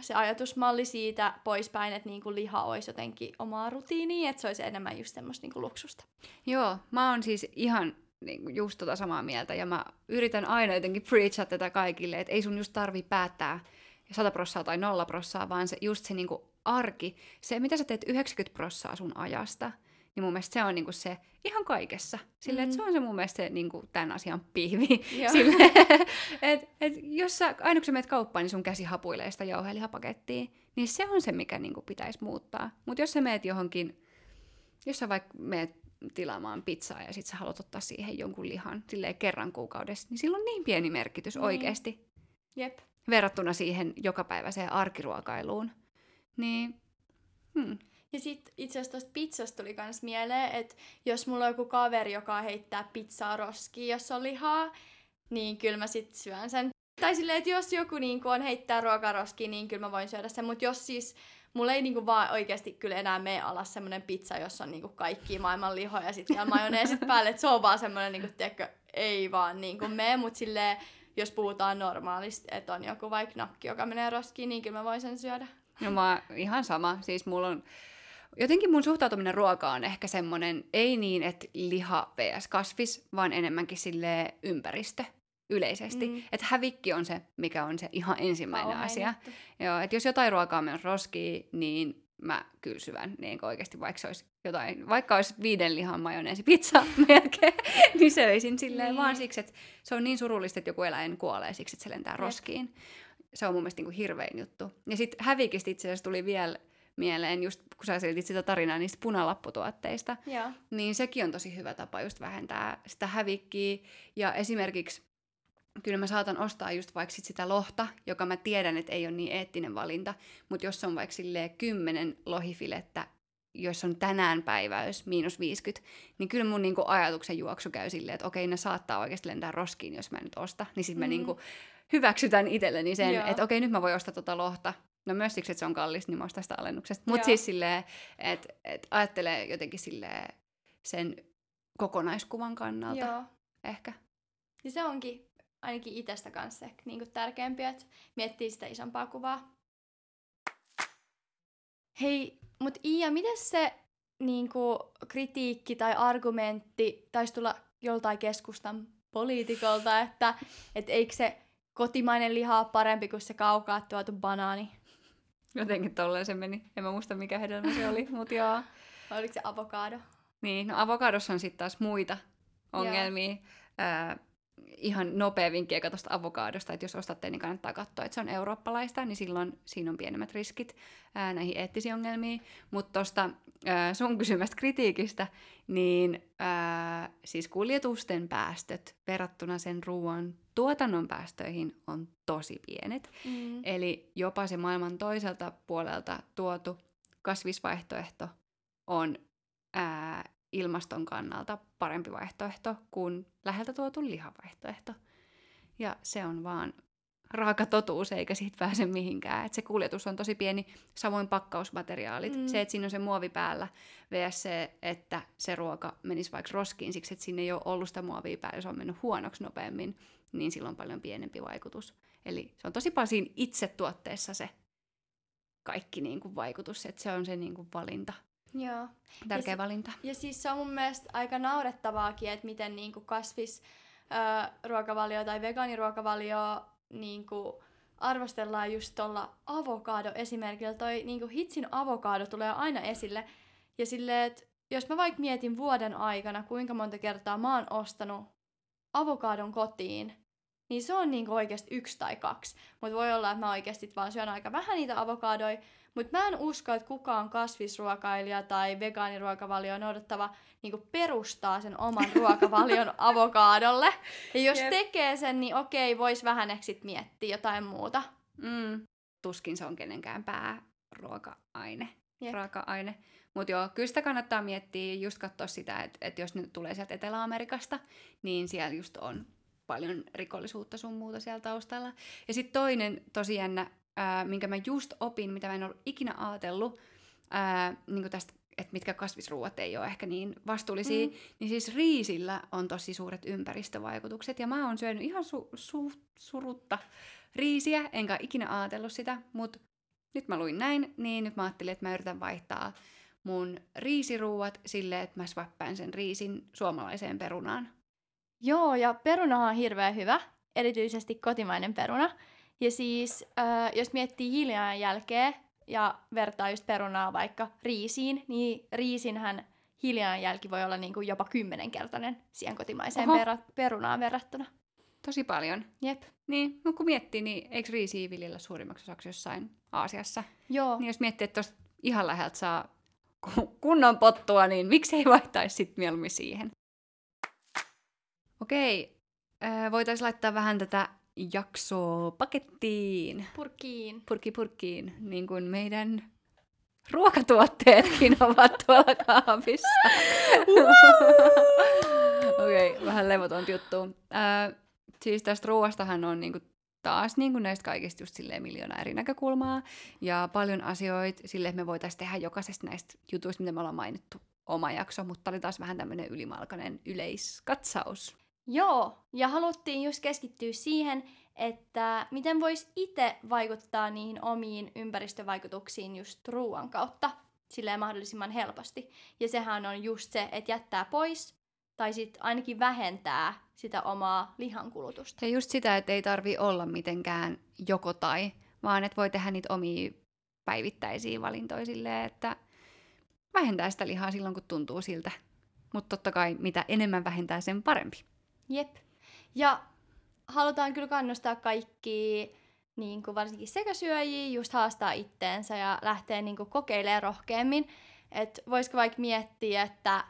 se ajatusmalli siitä poispäin, että niinku liha olisi jotenkin omaa rutiiniä, että se olisi enemmän just semmoista niinku luksusta. Joo, mä oon siis ihan niinku just tota samaa mieltä, ja mä yritän aina jotenkin preachaa tätä kaikille, että ei sun just tarvii päättää sata prossaa tai nolla prossaa, vaan se, just se niinku arki, se mitä sä teet yhdeksänkymmentä prossaa sun ajasta, niin mun mielestä se on niinku se ihan kaikessa. Silleen, mm. että se on se mun mielestä se, niinku, tämän asian pihvi. Silleen, et, et jos sä, aina kun sä menet kauppaan, niin sun käsi hapuilee sitä jauhelihapakettia, niin se on se, mikä niinku, pitäisi muuttaa. Mutta jos sä meet johonkin, jos sä vaikka meet tilaamaan pizzaa ja sit sä haluat ottaa siihen jonkun lihan silleen kerran kuukaudessa, niin sillä on niin pieni merkitys mm. oikeasti. Jep. Verrattuna siihen jokapäiväiseen arkiruokailuun. Niin, hmm. Ja sit itse asiassa tosta pizzasta tuli kans mieleen, että jos mulla on joku kaveri, joka heittää pizzaa roskiin, jos on lihaa, niin kyllä mä sit syön sen. Tai silleen, että jos joku niinku on heittää ruokaa roskiin, niin kyllä mä voin syödä sen. Mut jos siis, mulla ei niinku vaan oikeesti kyllä enää mene alas semmonen pizza, jossa on niinku kaikkia maailman lihoja ja sit siellä majoneesit päälle, että se on vaan semmonen niinku, tiedätkö, ei vaan niinku mene, mut silleen, jos puhutaan normaalisti, että on joku vaikka nakki, joka menee roskiin, niin kyllä mä voin sen syödä. No mä ihan sama, siis mulla on jotenkin mun suhtautuminen ruokaan on ehkä semmoinen, ei niin, että liha versus kasvis, vaan enemmänkin sille ympäristö yleisesti. Mm. Että hävikki on se, mikä on se ihan ensimmäinen Kauhain asia. Joo, että jos jotain ruokaa on mennyt roskiin, niin mä kyllä syvän niin oikeasti, vaikka se olisi jotain, vaikka olisi viiden lihan majoneesi pizza melkein, niin söisin silleen mm. vaan siksi, että se on niin surullista, että joku eläin kuolee siksi, että se lentää roskiin. Se on mun mielestä niin kuin hirvein juttu. Ja sitten hävikistä itse asiassa tuli vielä mieleen, just kun sä selitit sitä tarinaa niistä punalapputuotteista, joo. Niin sekin on tosi hyvä tapa just vähentää sitä hävikkiä. Ja esimerkiksi kyllä mä saatan ostaa just vaikka sit sitä lohta, joka mä tiedän, että ei ole niin eettinen valinta, mutta jos on vaikka silleen kymmenen lohifilettä, jos on tänään päiväys miinus viisikymmentä, niin kyllä mun niinku ajatuksen juoksu käy silleen, että okei, ne saattaa oikeasti lentää roskiin, jos mä nyt osta. Niin sit mä mm. niinku hyväksytän itselleni sen, joo. Että okei, nyt mä voin ostaa tota lohta. No myös siksi, että se on kallis, niin mä ostan sitä alennuksesta. Mutta siis silleen, että et ajattelee jotenkin silleen sen kokonaiskuvan kannalta. Joo. Ehkä. Ja se onkin ainakin itsestä kanssa ehkä niinku tärkeämpiä, että miettii sitä isompaa kuvaa. Hei, mut Iia, miten se niinku, kritiikki tai argumentti taisi tulla joltain keskustan poliitikolta, että et eikö se kotimainen liha ole parempi kuin se kaukaa tuotu banaani? Jotenkin tolleen se meni. En mä muista mikä hedelmä se oli, mut joo. Oliko se avokado? Niin, no avokadossa on sitten taas muita ongelmia. Öö, ihan nopea vinkki eikä tuosta avokadosta, että jos ostatte, niin kannattaa katsoa, että se on eurooppalaista, niin silloin siinä on pienemmät riskit ää, näihin eettisiin ongelmiin. Mutta tuosta sun kysymästä kritiikistä, niin ää, siis kuljetusten päästöt verrattuna sen ruoan tuotannon päästöihin on tosi pienet. Mm. Eli jopa se maailman toiselta puolelta tuotu kasvisvaihtoehto on ää, ilmaston kannalta parempi vaihtoehto kuin läheltä tuotu lihavaihtoehto. Ja se on vaan raaka totuus, eikä siitä pääse mihinkään. Et se kuljetus on tosi pieni, samoin pakkausmateriaalit. Mm. Se, että siinä on se muovi päällä, versus se, että se ruoka menisi vaikka roskiin siksi, että siinä ei ole ollut sitä muovia päällä, se on mennyt huonoksi nopeammin, niin sillä on paljon pienempi vaikutus. Eli se on tosi paljon siinä itse tuotteessa se kaikki niin kuin vaikutus, että se on se niin kuin valinta. Joo. Tärkeä ja valinta. Si- ja siis se on mun mielestä aika naurettavaakin, että miten niinku kasvisruokavalio tai vegaaniruokavalio niinku arvostellaan just tuolla avokadoesimerkillä. Toi niinku hitsin avokado tulee aina esille. Ja silleen, että jos mä vaikka mietin vuoden aikana, kuinka monta kertaa mä oon ostanut avokadon kotiin, niin se on niinku oikeasti yksi tai kaksi. Mutta voi olla, että mä oikeasti vaan syön aika vähän niitä avokadoja. Mutta mä en usko, että kukaan kasvisruokailija tai vegaaniruokavalio noudattava niinku perustaa sen oman ruokavalion avokaadolle. Ja jos yep. tekee sen, niin okei, vois vähän eksit miettiä jotain muuta. Mm. Tuskin se on kenenkään pääruoka-aine. Yep. Raaka-aine. Mutta joo, kyllä sitä kannattaa miettiä, just katsoa sitä, että et jos ne tulee sieltä Etelä-Amerikasta, niin siellä just on paljon rikollisuutta sun muuta siellä taustalla. Ja sitten toinen tosi jännä, Äh, minkä mä just opin, mitä mä en ollut ikinä ajatellut, äh, niin kuin tästä, että mitkä kasvisruuat ei ole ehkä niin vastuullisia, mm. niin siis riisillä on tosi suuret ympäristövaikutukset, ja mä oon syönyt ihan su- su- surutta riisiä, enkä ikinä ajatellut sitä, mutta nyt mä luin näin, niin nyt mä ajattelin, että mä yritän vaihtaa mun riisiruuat silleen, että mä swappaan sen riisin suomalaiseen perunaan. Joo, ja peruna on hirveän hyvä, erityisesti kotimainen peruna. Ja siis, äh, jos miettii hiilijalan jälkeä ja vertaa just perunaa vaikka riisiin, niin riisinhän hiilijalan jälki voi olla niinku jopa kymmenenkertainen siihen kotimaiseen per- perunaan verrattuna. Tosi paljon. Jep. Niin, no kun miettii, niin eikö riisiä viljellä suurimmaksi osaksi jossain Aasiassa? Joo. Niin jos miettii, että tuosta ihan läheltä saa kunnon pottua, niin miksi ei vaihtaisi sitten mieluummin siihen? Okei, äh, voitaisiin laittaa vähän tätä jaksoa pakettiin. Purkkiin. Purkki purkkiin, niin kuin meidän ruokatuotteetkin ovat tuolla kaapissa. Okei, okay, vähän levotonta juttua. Äh, siis tästä ruoastahan on niinku taas niinku näistä kaikista just silleen miljoona eri näkökulmaa ja paljon asioita silleen, me voitaisiin tehdä jokaisesta näistä jutuista, mitä me ollaan mainittu, oma jakso, mutta oli taas vähän tämmöinen ylimalkainen yleiskatsaus. Joo, ja haluttiin just keskittyä siihen, että miten voisi itse vaikuttaa niihin omiin ympäristövaikutuksiin just ruoan kautta, silleen mahdollisimman helposti. Ja sehän on just se, että jättää pois tai sitten ainakin vähentää sitä omaa lihankulutusta. Ja just sitä, että ei tarvitse olla mitenkään joko tai, vaan että voi tehdä niitä omia päivittäisiä valintoja silleen, että vähentää sitä lihaa silloin, kun tuntuu siltä. Mutta totta kai mitä enemmän vähentää, sen parempi. Jep. Ja halutaan kyllä kannustaa kaikkia, niin kuin varsinkin sekasyöjiä, just haastaa itteensä ja lähteä niin kuin kokeilemaan rohkeammin. Että voisiko vaikka miettiä, että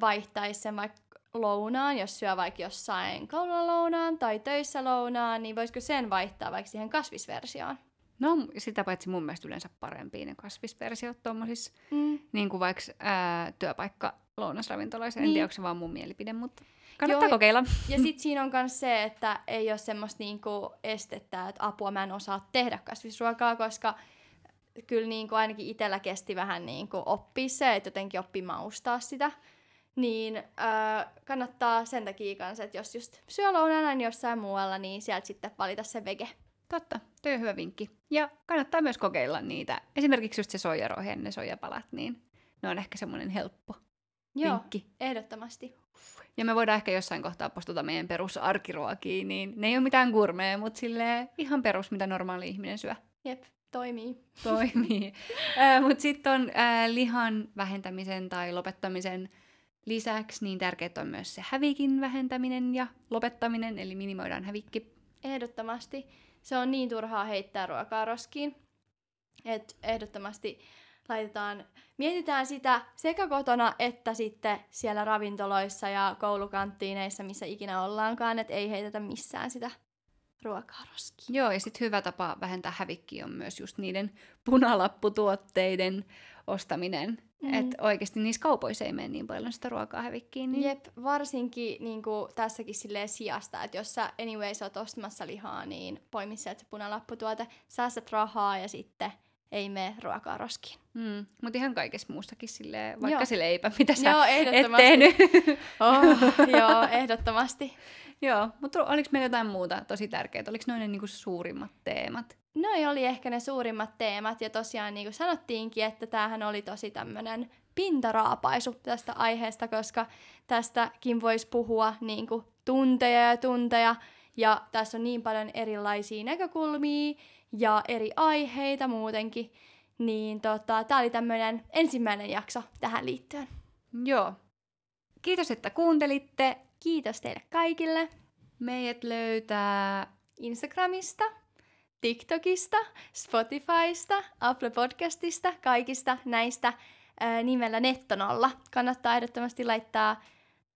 vaihtaisi sen vaikka lounaan, jos syö vaikka jossain kaulalounaan tai töissä lounaan, niin voisiko sen vaihtaa vaikka siihen kasvisversioon? No sitä paitsi mun mielestä yleensä parempia ne kasvisversiot tuommoisissa, mm. niin kuin vaikka ää, työpaikka lounasravintoloissa. Niin. En tiedä, onko se vaan mun mielipide, mutta kannattaa Joo, kokeilla. Ja sit siinä on myös se, että ei ole semmoista niinku estettä, että apua mä en osaa tehdä kasvisruokaa, koska kyllä niinku ainakin itsellä kesti vähän niinku oppia se, että jotenkin oppii maustaa sitä. Niin äh, kannattaa sen takia kanssa, että jos just syö lounana niin jossain muualla, niin sieltä sitten valita se vege. Totta, toi on hyvä vinkki. Ja kannattaa myös kokeilla niitä. Esimerkiksi just se soijarohe, ne soijapalat, niin ne on ehkä semmoinen helppo. Joo, vinkki. Ehdottomasti. Ja me voidaan ehkä jossain kohtaa postata meidän perusarkiruokia, niin ne ei ole mitään gourmeja, mutta silleen ihan perus, mitä normaali ihminen syö. Jep, toimii. Toimii. äh, mutta sitten on äh, lihan vähentämisen tai lopettamisen Lisäksi niin tärkeää on myös se hävikin vähentäminen ja lopettaminen, eli minimoidaan hävikki. Ehdottomasti. Se on niin turhaa heittää ruokaa roskiin, että ehdottomasti laitetaan, mietitään sitä sekä kotona että sitten siellä ravintoloissa ja koulukanttiineissa, missä ikinä ollaankaan, että ei heitetä missään sitä ruokaa roskiin. Joo, ja sitten hyvä tapa vähentää hävikkiä on myös just niiden punalapputuotteiden ostaminen. Mm. Että oikeasti niissä kaupoissa ei mene niin paljon sitä ruokaa hävikkiin. Niin... Jep, varsinkin niin kuin tässäkin silleen sijasta, että jos sä anyways oot ostamassa lihaa, niin poimi sieltä se punalapputuote, säästät rahaa ja sitten ei mene ruokaa roskiin. Mm. Mutta ihan kaikessa muustakin silleen, vaikka joo. sille eipä mitä sä joo, et tehnyt. oh, joo, ehdottomasti. Joo, mutta oliko meillä jotain muuta tosi tärkeää? Oliko noin ne niinku suurimmat teemat? Noi oli ehkä ne suurimmat teemat, ja tosiaan niin kuin sanottiinkin, että tämähän oli tosi tämmöinen pintaraapaisu tästä aiheesta, koska tästäkin voisi puhua niin kuin tunteja ja tunteja, ja tässä on niin paljon erilaisia näkökulmia ja eri aiheita muutenkin, niin tota, tämä oli tämmöinen ensimmäinen jakso tähän liittyen. Joo. Kiitos, että kuuntelitte. Kiitos teille kaikille. Meidät löytää Instagramista, TikTokista, Spotifysta, Apple Podcastista, kaikista näistä ää, nimellä Nettonolla. Kannattaa ehdottomasti laittaa,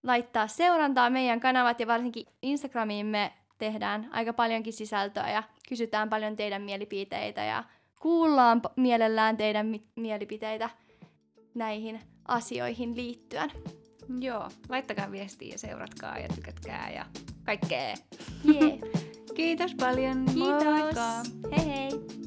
laittaa seurantaa meidän kanavat, ja varsinkin Instagramiin me tehdään aika paljonkin sisältöä ja kysytään paljon teidän mielipiteitä ja kuullaan mielellään teidän mi- mielipiteitä näihin asioihin liittyen. Joo, laittakaa viestiä ja seuratkaa ja tykätkää ja kaikkea. Yeah. Kiitos paljon. Kiitos. Moikka. Hei hei.